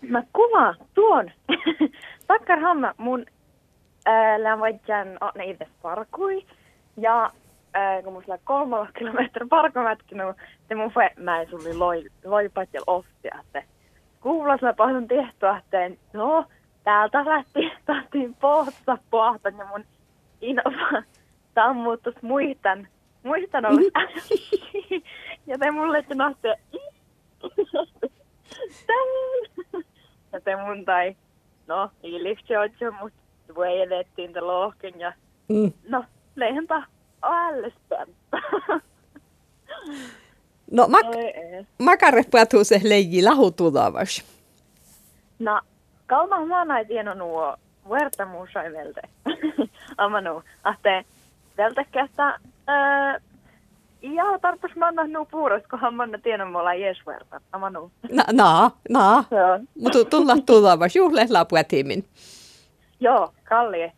Mä kuvaan tuon. Takkarhamma mun lämväjän on itse parkui. Ja kun mun sillä 3 kilometrin parkomätkin on, te mun fe, mä en sulli loipat ja oftia. Kuulasilla pahdon tehtoa, että no, täältä lähti tahtiin pohtaa pohtaan ja mun inova tammuuttus muistan. Muistan ollut ja te mulle, että nohtee ja te mun tai, no, iliksi otsa, mutta voi edettiin te lohken ja no, leihenpä äällestään. No, makarrepätuu se leiji lahutulavash. No, kauan mä näin tieno nuo vertamuusaivelte. Amanu, ahte tältäkästä ihan tarpeeksi mä annan nuo puuros, kohan mä annan tieno mulla jes verta. Amanu. No. Mutta tullavas juhlet lapuetimin. Joo, kalli.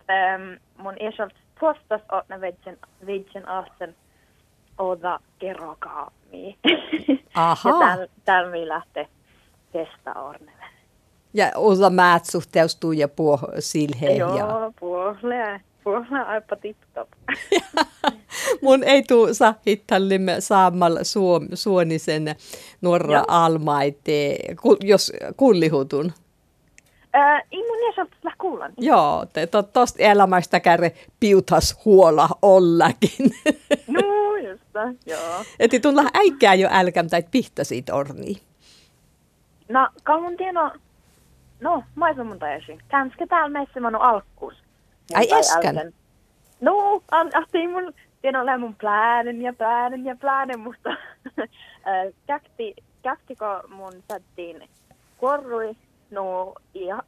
Mun esalt postas otna veitsen ahten oda kerokaa. Aha. Ja täällä me lähtee kestä orneve. Ja osa määt suhteustuu ja silheen. Joo, ja puohle aipa tip-top. Mun ei tuu sahittalimme saamalla suonisen nuorra almaite, jos kullihutun. Ei mun ei saa kuulla. Joo, tosta elämästä käydä piutas huola ollakin. No. Että tulla äikää jo älkäm tai pihta siitä orniin. No, kauan tieno, no, maisa mun tajasin. Känskä täällä meissä manu alkkuus. Ai äskän? No, ahti mun, tieno ole mun pläänen, mutta käktiko mun sättiin korrui, no,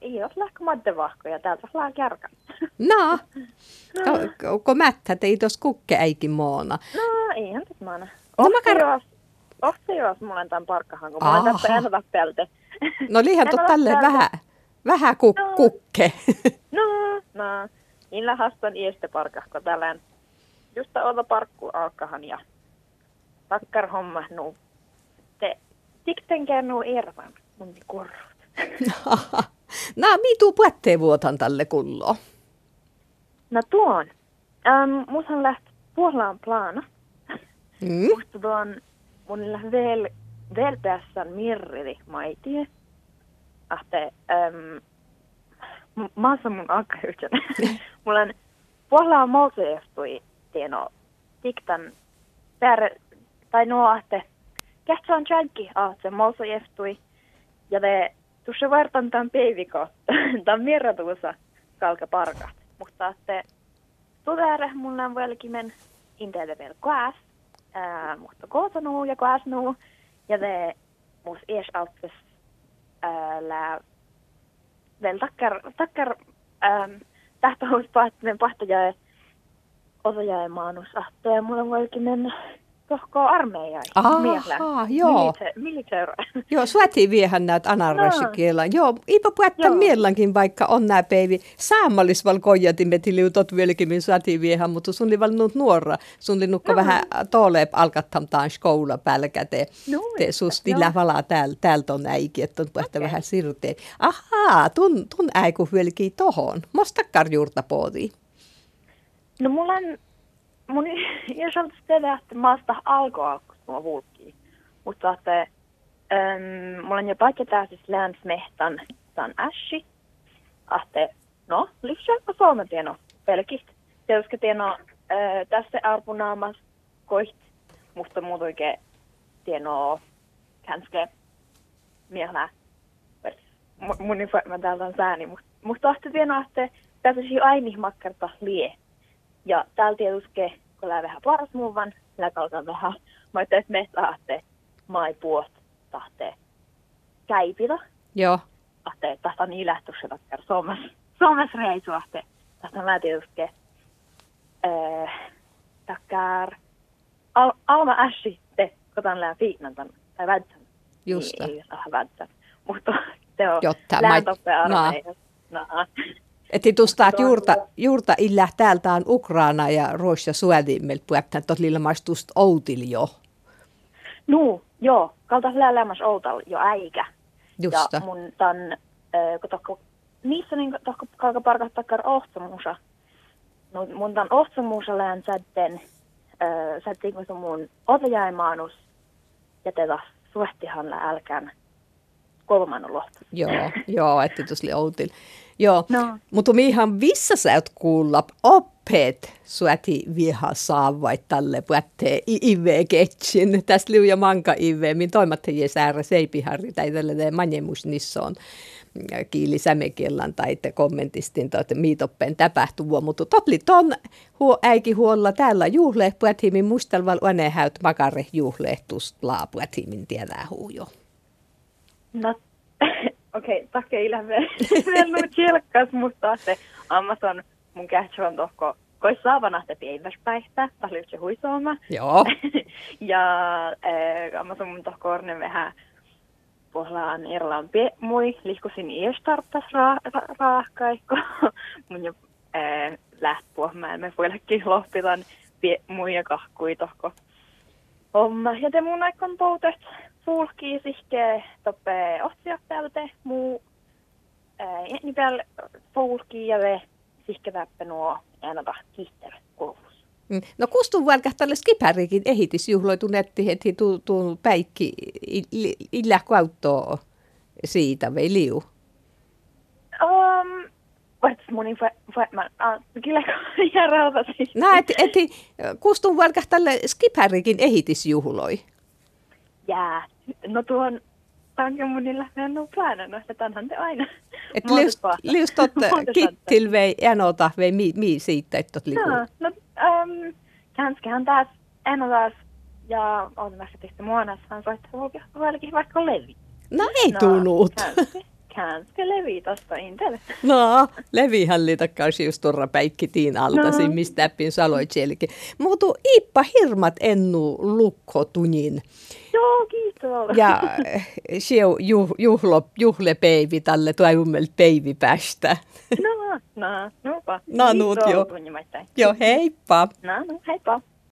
ei ole lähkö maddevahkoja, täältä ollaan kärkän. No, onko mättä, ei tos kukke äikin moona? Eihän tässä maana. Ohti juos mulle tämän parkkahan, kun mä olen tässä enää pelti. No liihan tuot tälleen vähän kukke. No. Inla hastan ieste parkahko tällään. Justa oota parkku alkahan ja takkar homma nuu. Te tiktenkään nuu ervan mun korrut. No, mitu puettee vuotan tälle kulloon? No tuon. Musan lähti puolaan plaana. Musta tuon munilla velpeässään mirrili maitie. Ahte, maassa mun akkayhtön. Mulla on puolella molseehtui tieno tiktan per, tai nuo ahte. Kähtsään tjänkki ahte molseehtui. Ja te tuossa vartan tämän peiviko, tämän mirratuussa kalkaparkat. Mutta ahte, tuotaan mulla on velkimen inteelle vielä kuas. Mutta kootanuu ja kaasnuu ja te muus ees alppes vel takkar tahtohuus pahtajae osajae maanus ahteen mulle voikin tohkoo armeijaa miehellä. Joo. Militseura. Joo, suäti viehän näet anarrasikielä. Joo, iipä puhuttaa mielelläkin, vaikka on nää päivi. Saammallisval kojatimet liutot vieläkin suäti viehän, mutta sun oli valinnut nuora. Sun oli nukko vähän tooleep alkattamtaan skoula pälkäte. Te sustilla valaa täältä on äiki, että on puhuttaa vähän sirteen. Ahaa, tun äiku vieläkin tohon. Mostakkar juurta pooti. No mulla on... Mun jos on tehdä, että maasta alkoi mua vulkkiin, mutta mulla on jo paikka täysin länsmehtan tämän ässi, että no, liiksä on Suomen tieno pelkistä. Tietysti tieno tässä arpunaamassa koht, mutta muut oikein tieno känskeä miehellä. Mun informa täältä on sääni, mutta ahti tieno, että tässä on aini makkarta lie. Ja täällä tietysti, kun lää vähän paras muuvan, lää kalkaan vähän, mä ajattelin, että me tahtee, mä ei puolta tahtee käipitä. Joo. Ahteen, tästä on niin lähtössä takia Suomessa reisua, ahteen. Tästä on mä tietysti, takia Alma äsi, te kotan lää fiinan tämän, tai vätsän. Justa. Ei saa vätsän, mutta te on lähtöpä armeijassa. Naa. Että tuosta, että juurta illää täältä on Ukraina ja Ruotsia suodimmelt puhuttaa, että lillä maista tuosta outil jo. No, joo. Kaltais lää lämmäs outal jo äikä. Justa. Ja mun tän, kun tohko, niissä niin tohko kaikka parkahtakkar ohtsamuusa. No mun tän ohtsamuusaleen sätten kun mun otajaimaanus jätetä suhtihan lälkään kolmannen lohtus. Joo, että tuossa oli outil. Joo, no. Mutta mihän vissä sä oot kuulla opet suäti viha saavai tälle puhutte IV ketsin. Tässä liuja manka IV, min toimattajien säärä seipiharri tai tällainen manjemus nissoon kiili sämekiellan tai kommentistin toitte miitoppen täpähtuvua. Mutta totlit on äiki huolla täällä juhle puhuttiin mustelval onehäyt makare juhlehtus laa puhuttiin tiedää huujo. No, okei, takkei lähden vielä chilkkas, mutta se Amazon mun kähtsä on tohko, kois saavana te päivväspäihtä, tahliut se huisooma. Joo. Ja Amazon mun tohko ornen vähän pohlaan erlaan mui, lihkusin iestarttas raahkaikko. Mun jo lähtpuohmään me puolekki lohtilan muija kahkui tohko homma. Ja te mun aikon poutet. Sulkii sihkee toppe otsia täältä muu nipel sulkii ja ve sihke väppä nuo enota kiittele koulussa. No kustun välkäh tälle skipärikin ehitisjuhloitunetti heti tuu päikki illä kauttoa siitä vei liu. Varts monin mä kyllä järjeltä siis. No eti kustun välkäh tälle skipärikin ehitisjuhloi. Jää. No tuon tankemunilla me on plaanannut, että tämänhän te aina. Et lius tot kittil vei enota vei mii siitä, että tot liikuu. No, känskehän taas enotas ja olemassa tehty muonassahan soittaa huolikin vaikka levi. No ei tullut. Käänskö levi tosta intele. No, levihän liitakkaisi just turra päikkitiin altasin, no. Mistä äppin saloit sielläkin. Muutu Iippa Hirmat ennu lukkotunin. Joo, kiitos. Ja siu juhlepeivi tälle toivummelt peivipästä. No, nuupa. No, nuut jo. Joo, heippa. No, heippa.